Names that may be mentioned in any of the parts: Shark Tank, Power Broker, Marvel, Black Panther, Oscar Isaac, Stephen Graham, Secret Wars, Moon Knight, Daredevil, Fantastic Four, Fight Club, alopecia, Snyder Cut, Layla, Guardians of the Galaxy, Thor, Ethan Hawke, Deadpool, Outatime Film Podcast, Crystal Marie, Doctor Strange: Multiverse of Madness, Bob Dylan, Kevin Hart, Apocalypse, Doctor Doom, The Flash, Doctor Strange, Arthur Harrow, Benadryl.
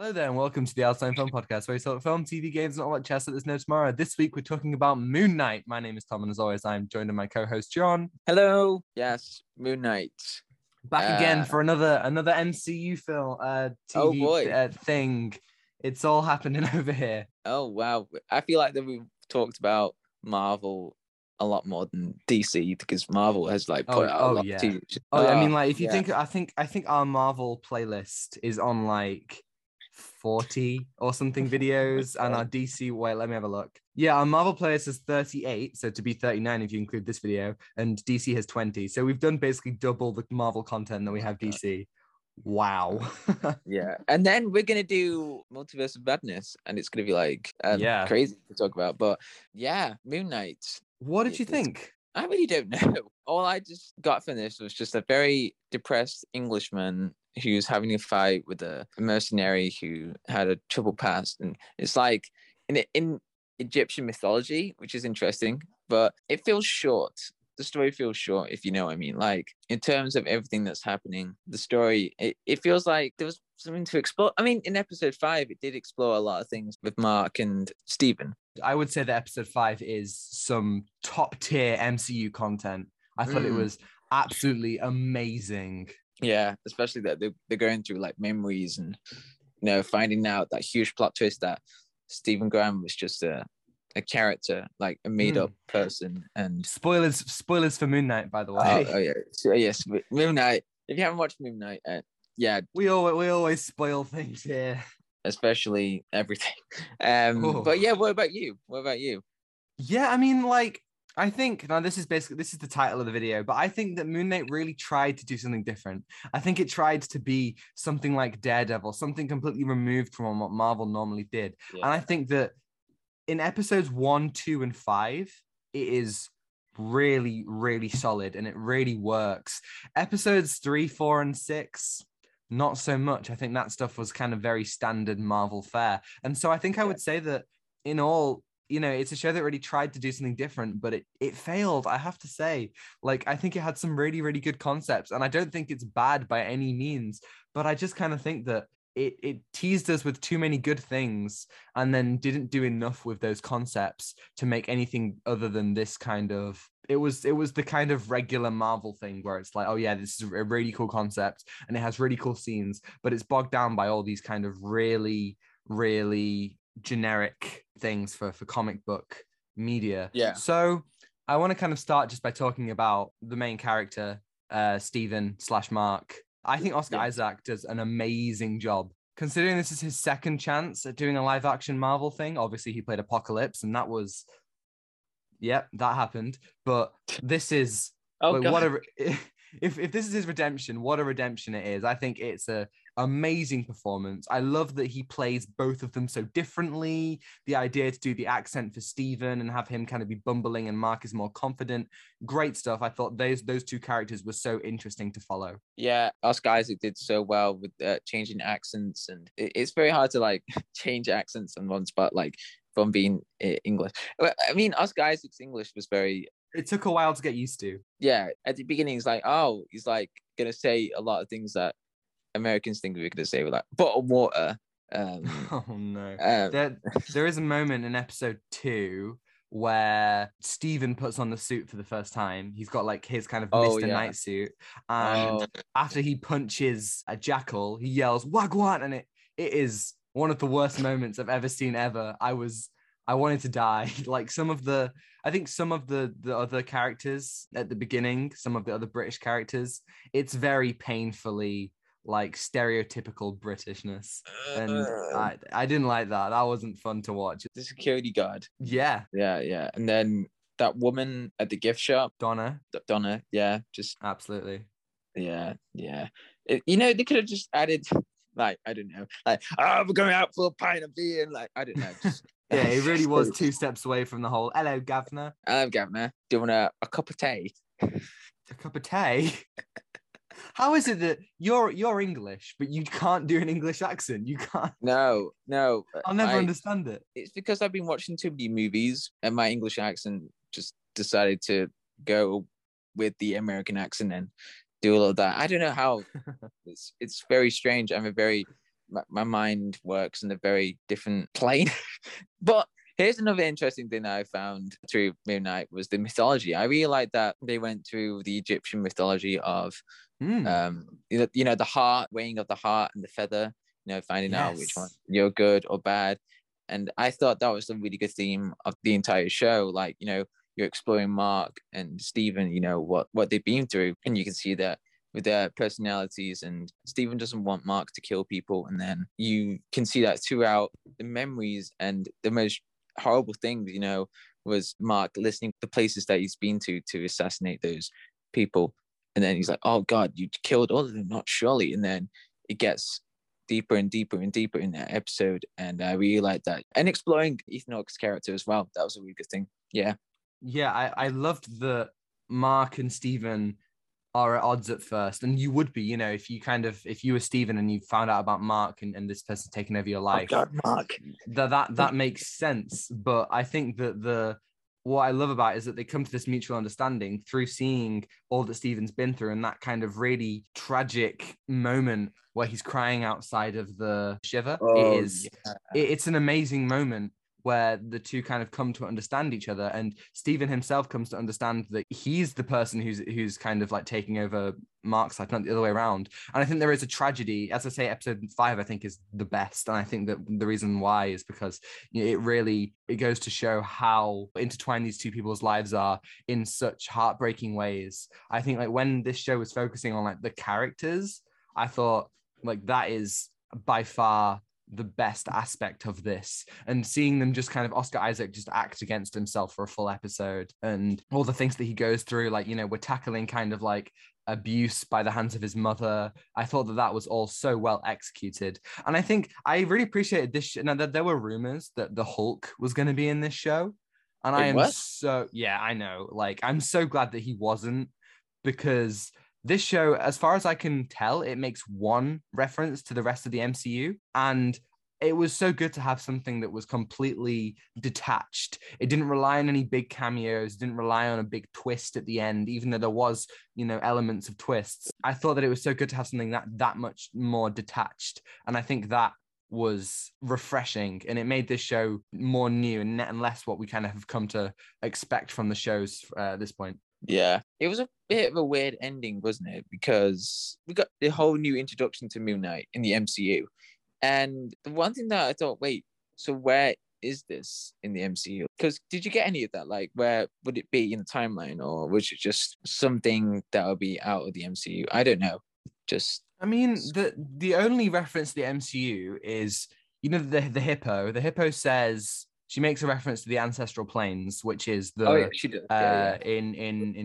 Hello there and welcome to the Outatime Film Podcast, where we talk film, TV, games and all that chess that there's no tomorrow. This week we're talking about Moon Knight. My name is Tom and as always I'm joined by my co-host John. Hello. Yes, Moon Knight. Back again for another MCU film, TV thing. It's all happening over here. Oh wow. I feel like that we've talked about Marvel a lot more than DC because Marvel has like put out a lot of TV. I think our Marvel playlist is on like 40 or something videos, and our DC, wait, let me have a look. Yeah, our Marvel playlist is 38, so to be 39 if you include this video, and DC has 20. So we've done basically double the Marvel content that we have DC. Wow. Yeah, and then we're gonna do Multiverse of Madness, and it's gonna be like crazy to talk about. But yeah, Moon Knight. What did you think? I really don't know. All I just got from this was just a very depressed Englishman who's having a fight with a mercenary who had a troubled past, and it's like in Egyptian mythology, which is interesting, but it feels short. The story feels short, if you know what I mean. Like in terms of everything that's happening, the story it feels like there was something to explore. I mean, in episode 5, it did explore a lot of things with Mark and Stephen. I would say that episode 5 is some top tier MCU content. I thought it was absolutely amazing. Yeah, especially that they're going through like memories and, you know, finding out that huge plot twist that Stephen Graham was just a character, like a made-up person. And spoilers for Moon Knight, by the way. Oh yeah, so, yes, Moon Knight. If you haven't watched Moon Knight, we always spoil things here, especially everything. But yeah, what about you? Yeah, I mean, like, I think now this is the title of the video, but I think that Moon Knight really tried to do something different. I think it tried to be something like Daredevil, something completely removed from what Marvel normally did. Yeah. And I think that in episodes 1, 2, and 5, it is really, really solid and it really works. Episodes 3, 4, and 6, not so much. I think that stuff was kind of very standard Marvel fare. And so I think I would say that in all, you know, it's a show that really tried to do something different, but it failed, I have to say. Like, I think it had some really, really good concepts, and I don't think it's bad by any means, but I just kind of think that it teased us with too many good things and then didn't do enough with those concepts to make anything other than this kind of... It was the kind of regular Marvel thing where it's like, oh yeah, this is a really cool concept, and it has really cool scenes, but it's bogged down by all these kind of really, really generic things for comic book media. Yeah. So I want to kind of start just by talking about the main character, Stephen/Mark. I think Oscar Isaac does an amazing job. Considering this is his second chance at doing a live action Marvel thing, obviously he played Apocalypse and that was, that happened. But this is, if this is his redemption, what a redemption it is. I think it's a amazing performance. I love that he plays both of them so differently. The idea to do the accent for Stephen and have him kind of be bumbling and Mark is more confident. Great stuff. I thought those two characters were so interesting to follow. Yeah, Oscar Isaac did so well with changing accents, and it's very hard to like change accents on one spot, like from being English. I mean, Oscar Isaac's English was very... It took a while to get used to. Yeah, at the beginning, he's like, oh, he's like going to say a lot of things that Americans think we're going to say, like bottled water. There is a moment in episode 2 where Stephen puts on the suit for the first time. He's got like his kind of Mr. Knight suit, and after he punches a jackal, he yells "Wagwan," and it is one of the worst moments I've ever seen ever. I wanted to die. Like I think some of the other characters at the beginning, some of the other British characters, it's very painfully like stereotypical Britishness, and I didn't like that. That wasn't fun to watch. The security guard. Yeah. And then that woman at the gift shop, Donna. Yeah, just absolutely. Yeah. They could have just added, like, I don't know, like, oh, we're going out for a pint of beer, and like, I don't know. Just, yeah, it really was 2 steps away from the whole "Hello, Governor." Hello, Governor. Do you want a cup of tea? A cup of tea. How is it that you're English, but you can't do an English accent? You can't. No. I'll never understand it. It's because I've been watching too many movies, and my English accent just decided to go with the American accent and do all of that. I don't know how. It's very strange. I'm a very my mind works in a very different plane. But here's another interesting thing that I found through Moon Knight was the mythology. I really liked that they went through the Egyptian mythology of, the heart, weighing of the heart and the feather, finding out which one you're good or bad. And I thought that was a really good theme of the entire show. Like, you're exploring Mark and Stephen, what they've been through. And you can see that with their personalities, and Stephen doesn't want Mark to kill people. And then you can see that throughout the memories, and the most horrible thing, was Mark listening to the places that he's been to assassinate those people. And then he's like, oh God, you killed all of them, not surely. And then it gets deeper and deeper and deeper in that episode. And I really liked that. And exploring Ethan Hawke's character as well. That was a really good thing. Yeah. Yeah, I loved that Mark and Stephen are at odds at first. And you would be, if you were Stephen and you found out about Mark and this person taking over your life. Oh God, Mark. That makes sense. But I think that what I love about it is that they come to this mutual understanding through seeing all that Stephen's been through, and that kind of really tragic moment where he's crying outside of the shiver. Oh, it's an amazing moment where the two kind of come to understand each other, and Stephen himself comes to understand that he's the person who's kind of like taking over Mark's life, not the other way around. And I think there is a tragedy. As I say, episode 5, I think, is the best. And I think that the reason why is because it goes to show how intertwined these two people's lives are in such heartbreaking ways. I think like when this show was focusing on like the characters, I thought like that is by far the best aspect of this, and seeing them just kind of Oscar Isaac just act against himself for a full episode, and all the things that he goes through, like, we're tackling kind of like abuse by the hands of his mother. I thought that was all so well executed. And I think I really appreciated this. Now there were rumors that the Hulk was going to be in this show. And I'm so glad that he wasn't, because this show, as far as I can tell, it makes one reference to the rest of the MCU. And it was so good to have something that was completely detached. It didn't rely on any big cameos, didn't rely on a big twist at the end, even though there was, elements of twists. I thought that it was so good to have something that much more detached. And I think that was refreshing, and it made this show more new and less what we kind of have come to expect from the shows at this point. Yeah, it was a bit of a weird ending, wasn't it? Because we got the whole new introduction to Moon Knight in the MCU. And the one thing that I thought, wait, so where is this in the MCU? Because did you get any of that? Like, where would it be in the timeline? Or was it just something that would be out of the MCU? I don't know. The only reference to the MCU is, the hippo. The hippo says... She makes a reference to the ancestral planes, which is in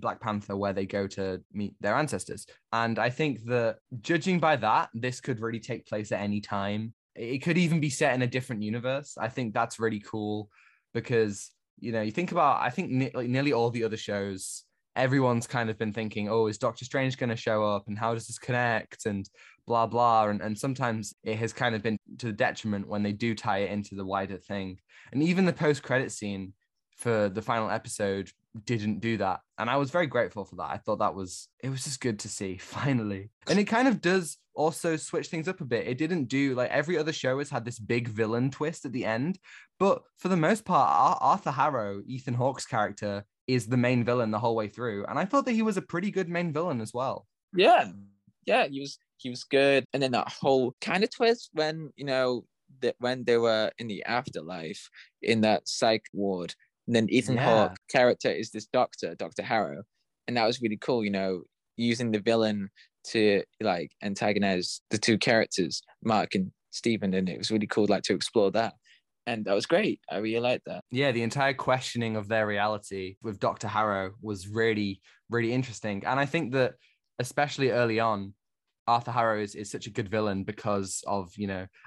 Black Panther, where they go to meet their ancestors. And I think that, judging by that, this could really take place at any time. It could even be set in a different universe. I think that's really cool because, you think about, I think nearly all the other shows, everyone's kind of been thinking, oh, is Doctor Strange going to show up? And how does this connect? And blah, blah. And sometimes it has kind of been to the detriment when they do tie it into the wider thing. And even the post-credit scene for the final episode didn't do that. And I was very grateful for that. I thought it was just good to see, finally. And it kind of does also switch things up a bit. It didn't do, like, every other show has had this big villain twist at the end. But for the most part, Arthur Harrow, Ethan Hawke's character, is the main villain the whole way through. And I thought that he was a pretty good main villain as well. Yeah, he was good. And then that whole kind of twist when, when they were in the afterlife in that psych ward. And then Ethan Hawke character is this doctor, Dr. Harrow. And that was really cool, using the villain to like antagonize the two characters, Mark and Stephen. And it was really cool to explore that. And that was great. I really liked that. Yeah, the entire questioning of their reality with Dr. Harrow was really, really interesting. And I think that, especially early on, Arthur Harrow is such a good villain because of,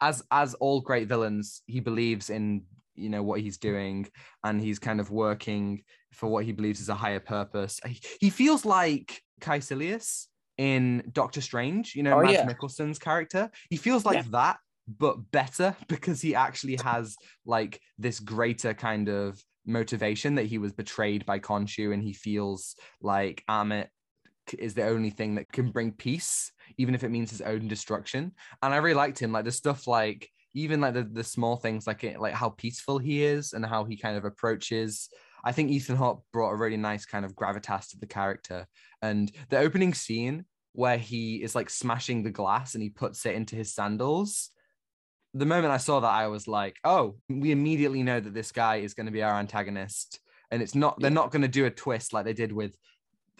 as all great villains, he believes in, what he's doing, and he's kind of working for what he believes is a higher purpose. He feels like Kaecilius in Doctor Strange, Mads Mikkelsen's character. He feels like that, but better, because he actually has like this greater kind of motivation that he was betrayed by Khonshu, and he feels like Ammit is the only thing that can bring peace, even if it means his own destruction. And I really liked him, like the stuff, like even like the small things, like it, like how peaceful he is and how he kind of approaches. I think Ethan Hawke brought a really nice kind of gravitas to the character. And the opening scene where he is like smashing the glass and he puts it into his sandals, the moment I saw that, I was like, oh, we immediately know that this guy is going to be our antagonist. And it's not, they're not going to do a twist like they did with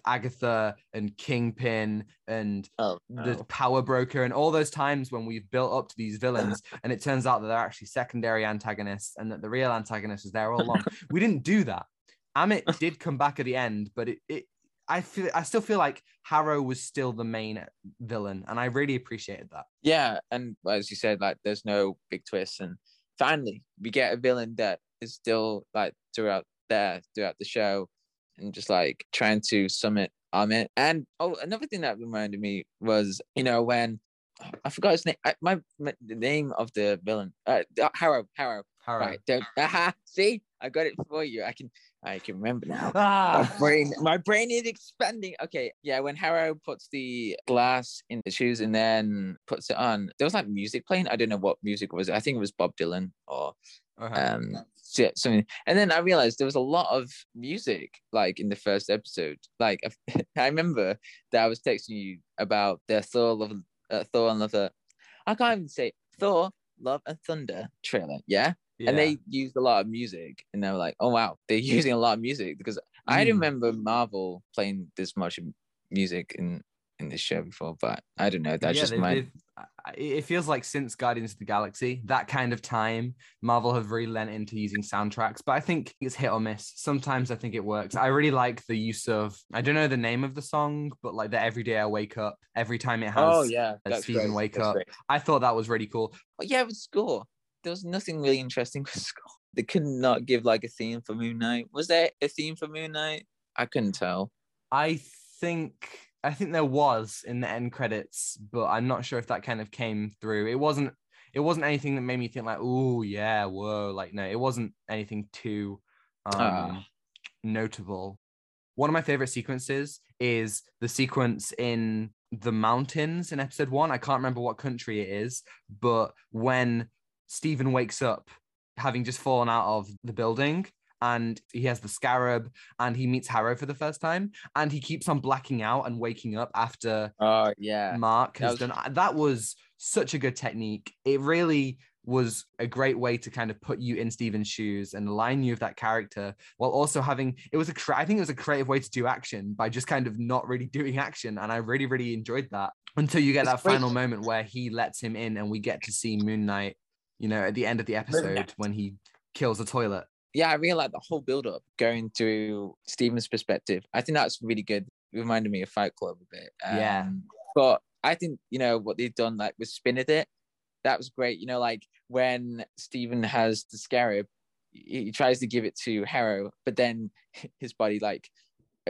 Agatha and Kingpin and the Power Broker and all those times when we've built up to these villains and it turns out that they're actually secondary antagonists and that the real antagonist is there all along. We didn't do that. Ammit did come back at the end, but I still feel like Harrow was still the main villain, and I really appreciated that. Yeah, and as you said, like there's no big twists, and finally we get a villain that is still like throughout the show, and just like trying to summit Ammit. And another thing that reminded me was, you know, when I forgot his name, the name of the villain, Harrow. Right, see, I got it for you. I can remember now. My brain is expanding. Okay, yeah, when Harrow puts the glass in the shoes and then puts it on, there was like music playing. I don't know what music was. I think it was Bob Dylan or something. And then I realized there was a lot of music like in the first episode. Like I remember that I was texting you about the Thor: Love and Thunder trailer. Yeah. And they used a lot of music, and they were like, oh wow, they're using a lot of music, because I didn't remember Marvel playing this much music in this show before, but I don't know, it feels like since Guardians of the Galaxy, that kind of time, Marvel have really lent into using soundtracks, but I think it's hit or miss. Sometimes I think it works. I really like the use of, I don't know the name of the song, but like the Every Day I Wake Up, every time it has Stephen Wake Up. Great. I thought that was really cool. Oh, yeah, with score, there was nothing really interesting with score. They could not give like a theme for Moon Knight. Was there a theme for Moon Knight? I couldn't tell. I think there was in the end credits, but I'm not sure if that kind of came through. It wasn't anything that made me think like, oh yeah, whoa, like no, it wasn't anything too notable. One of my favorite sequences is the sequence in the mountains in episode 1. I can't remember what country it is, but when Stephen wakes up having just fallen out of the building, and he has the scarab, and he meets Harrow for the first time, and he keeps on blacking out and waking up after Mark has done. That was such a good technique. It really was a great way to kind of put you in Stephen's shoes and align you with that character, while also having, I think it was a creative way to do action by just kind of not really doing action, and I really, really enjoyed that. Until you get that final moment where he lets him in, and we get to see Moon Knight, you know, at the end of the episode when he kills a toilet. Yeah, I really like the whole build-up going through Stephen's perspective. I think that's really good. It reminded me of Fight Club a bit. But I think, you know, what they've done, like, with Spinning It, that was great. You know, like, when Stephen has the scarab, he tries to give it to Harrow, but then his body, like,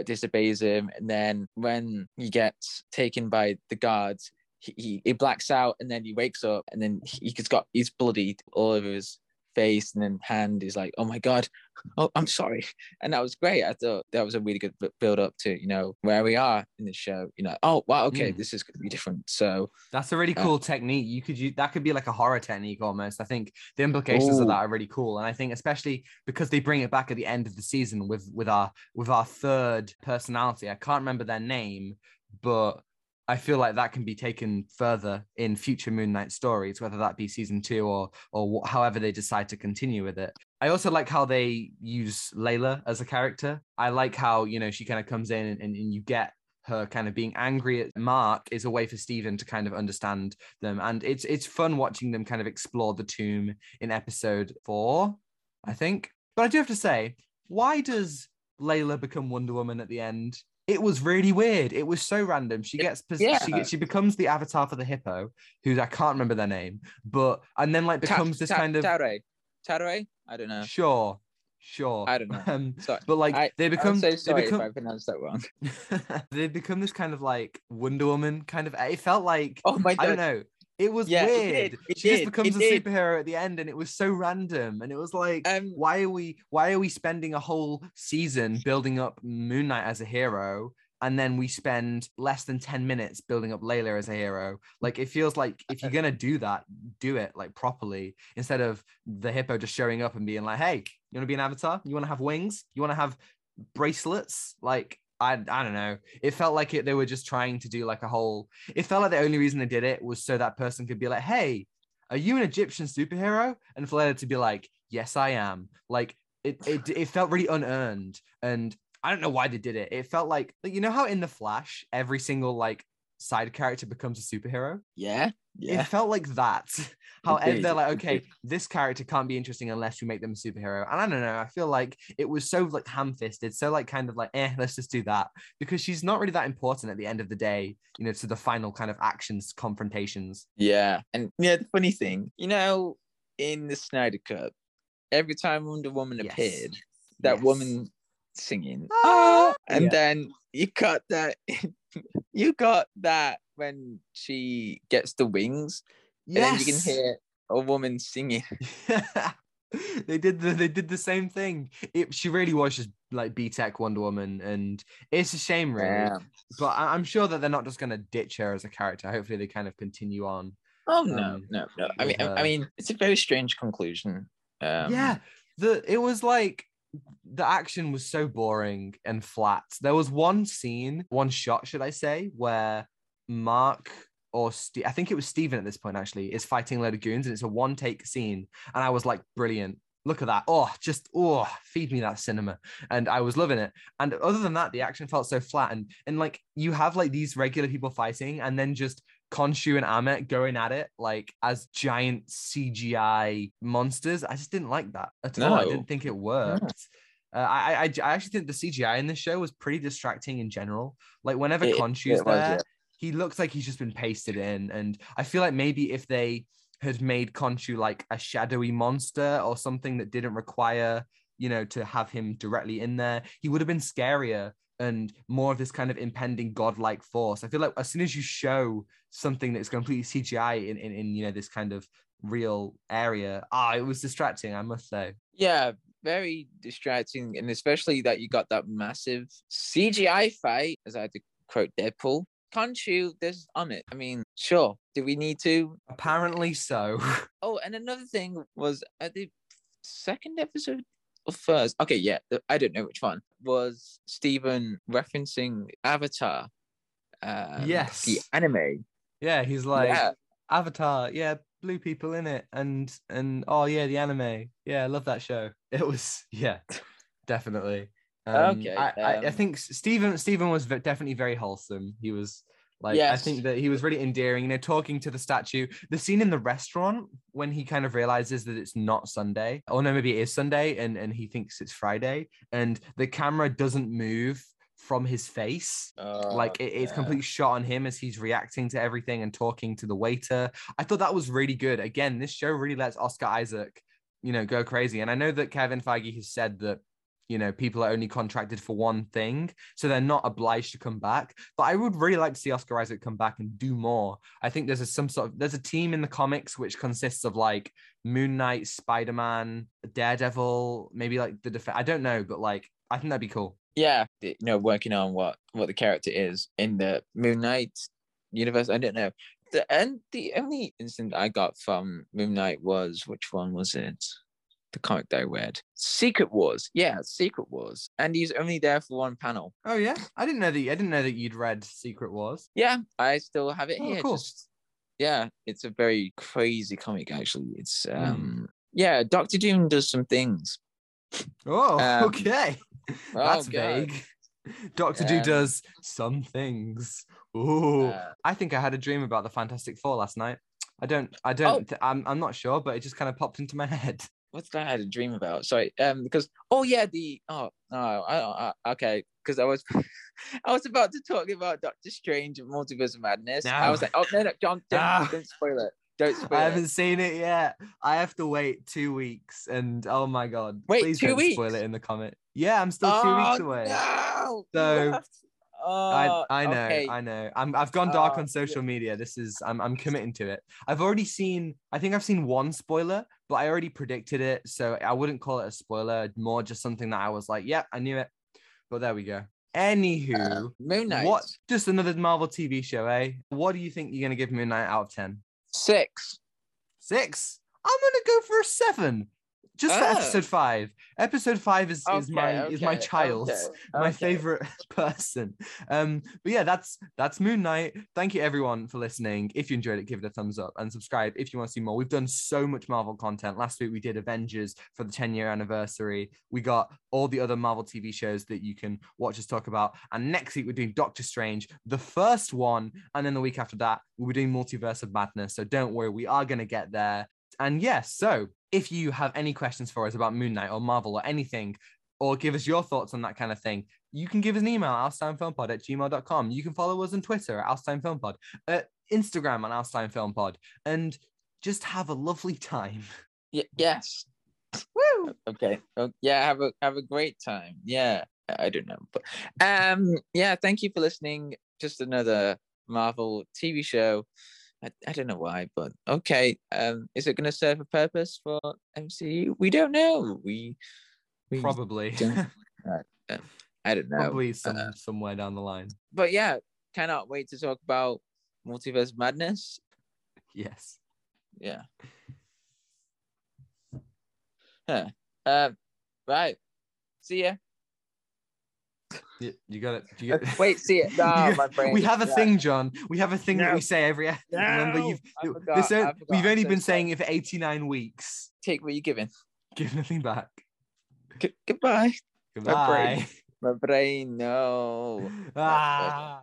disobeys him. And then when he gets taken by the guards, he blacks out, and then he wakes up, and then he's bloodied all over his face and then hand. Is like, oh my god, oh I'm sorry. And that was great. I thought that was a really good build up to, you know, where we are in the show, you know, oh wow, okay, this is gonna be different. So that's a really cool technique you could use. That could be like a horror technique almost. I think the implications of that are really cool, and I think especially because they bring it back at the end of the season with our third personality. I can't remember their name, but I feel like that can be taken further in future Moon Knight stories, whether that be season 2 or however they decide to continue with it. I also like how they use Layla as a character. I like how, you know, she kind of comes in and you get her kind of being angry at Mark is a way for Stephen to kind of understand them. And it's fun watching them kind of explore the tomb in episode 4, I think. But I do have to say, why does Layla become Wonder Woman at the end? It was really weird. It was so random. She becomes the avatar for the hippo, who I can't remember their name, but and then like becomes Tare. I don't know. Sure. I don't know. Sorry. But like I'm so sorry if I pronounced that wrong. They become this kind of like Wonder Woman kind of. It felt like, oh my god, I don't know. It was weird. She just becomes a superhero at the end, and it was so random. And it was like, why are we spending a whole season building up Moon Knight as a hero and then we spend less than 10 minutes building up Layla as a hero. Like, it feels like if you're going to do that, do it like properly, instead of the hippo just showing up and being like, hey, you want to be an avatar? You want to have wings? You want to have bracelets? Like, I don't know. It felt like they were just trying to do like a whole, it felt like the only reason they did it was so that person could be like, hey, are you an Egyptian superhero? And Layla to be like, yes, I am. Like, it felt really unearned. And I don't know why they did it. It felt like, you know how in The Flash, every single like side character becomes a superhero? Yeah. Yeah. It felt like that. However, they're like, okay, this character can't be interesting unless we make them a superhero. And I don't know. I feel like it was so like ham-fisted, so like kind of like, let's just do that, because she's not really that important at the end of the day, you know, to the final kind of actions, confrontations. Yeah. And yeah, the funny thing, you know, in the Snyder Cut, every time Wonder Woman appeared, that woman singing, and then you got that when she gets the wings, and then you can hear a woman singing. They did the same thing. She really was just like B-Tech Wonder Woman, and it's a shame, really. Yeah. But I'm sure that they're not just going to ditch her as a character. Hopefully, they kind of continue on. Oh no, no! I mean, it's a very strange conclusion. It was like, the action was so boring and flat. There was one shot, should I say, where Mark or I think it was Steven at this point, actually, is fighting a load of goons, and it's a one-take scene. And I was like, brilliant. Look at that. Feed me that cinema. And I was loving it. And other than that, the action felt so flat. And like, you have like these regular people fighting, and then just Khonshu and Ammit going at it like as giant CGI monsters. I just didn't like that at all. I didn't think it worked. No. I actually think the CGI in this show was pretty distracting in general. Like, whenever Khonshu's there, he looks like he's just been pasted in. And I feel like maybe if they had made Khonshu like a shadowy monster or something that didn't require, you know, to have him directly in there, he would have been scarier and more of this kind of impending godlike force. I feel like as soon as you show something that's completely CGI in you know, this kind of real area, it was distracting, I must say. Yeah, very distracting, and especially that you got that massive CGI fight, as I had to quote Deadpool. Khonshu, there's Ammit. I mean, sure, do we need to? Apparently so. Oh, and another thing was at the second episode, first, okay, yeah, I don't know which one, was Stephen referencing Avatar, the anime. Yeah, he's like, Avatar, blue people in it, and the anime, I love that show. It was, definitely. Okay. I think Stephen was definitely very wholesome. He was like, I think that he was really endearing, you know, talking to the statue. The scene in the restaurant when he kind of realizes that it's not Sunday, or no, maybe it is Sunday, and he thinks it's Friday, and the camera doesn't move from his face. It's completely shot on him as he's reacting to everything and talking to the waiter. I thought that was really good. Again, this show really lets Oscar Isaac, you know, go crazy. And I know that Kevin Feige has said that, you know, people are only contracted for one thing, so they're not obliged to come back. But I would really like to see Oscar Isaac come back and do more. I think there's a team in the comics which consists of like Moon Knight, Spider-Man, Daredevil, maybe like the I don't know, but like, I think that'd be cool. Yeah, you know, working on what the character is in the Moon Knight universe. I don't know. The only instant I got from Moon Knight was, which one was it? The comic that I read, Secret Wars. Yeah, Secret Wars, and he's only there for one panel. Oh yeah, I didn't know that you'd read Secret Wars. Yeah, I still have it here. Cool. It's a very crazy comic. Actually, it's Doctor Doom does some things. Oh, okay, that's vague. Doctor Doom does some things. Ooh, I think I had a dream about the Fantastic Four last night. I'm not sure, but it just kind of popped into my head. What's that I had a dream about? Sorry, because because I was about to talk about Doctor Strange and Multiverse of Madness. No. I was like, John, don't spoil it. Don't spoil it. I haven't seen it yet. I have to wait 2 weeks, and oh my god, please don't spoil it in the comment. Yeah, I'm still 2 weeks away. No! So I know. I've gone dark on social media. I'm committing to it. I think I've seen one spoiler, but I already predicted it, so I wouldn't call it a spoiler, more just something that I was like, yeah, I knew it. But there we go. Anywho, Moon Knight. What? Just another Marvel TV show, eh? What do you think you're going to give Moon Knight out of 10? 6. 6? I'm going to go for a 7. Just for episode 5. Episode 5 is my child, my favorite person. But yeah, that's Moon Knight. Thank you everyone for listening. If you enjoyed it, give it a thumbs up and subscribe if you want to see more. We've done so much Marvel content. Last week we did Avengers for the 10-year anniversary. We got all the other Marvel TV shows that you can watch us talk about. And next week we're doing Doctor Strange, the first one. And then the week after that, we'll be doing Multiverse of Madness. So don't worry, we are going to get there. And yes, so if you have any questions for us about Moon Knight or Marvel or anything, or give us your thoughts on that kind of thing, you can give us an email, outstimefilmpod@gmail.com. You can follow us on Twitter @outstimefilmpod, Instagram on outstimefilmpod, and just have a lovely time. Yes. Woo! Okay. Yeah, have a great time. Yeah. I don't know. But, yeah, thank you for listening. Just another Marvel TV show. I don't know why, but okay. Is it going to serve a purpose for MCU? We don't know. We probably. I don't know. Probably somewhere down the line. But yeah, cannot wait to talk about Multiverse Madness. Yes. Yeah. Right. See ya. You got it. Wait, see it. No, my brain. We have a thing, John. We have a thing that we say every episode. No, remember, we've only been saying it for 89 weeks. Take what you're giving. Give nothing back. Goodbye. My brain. No. Ah.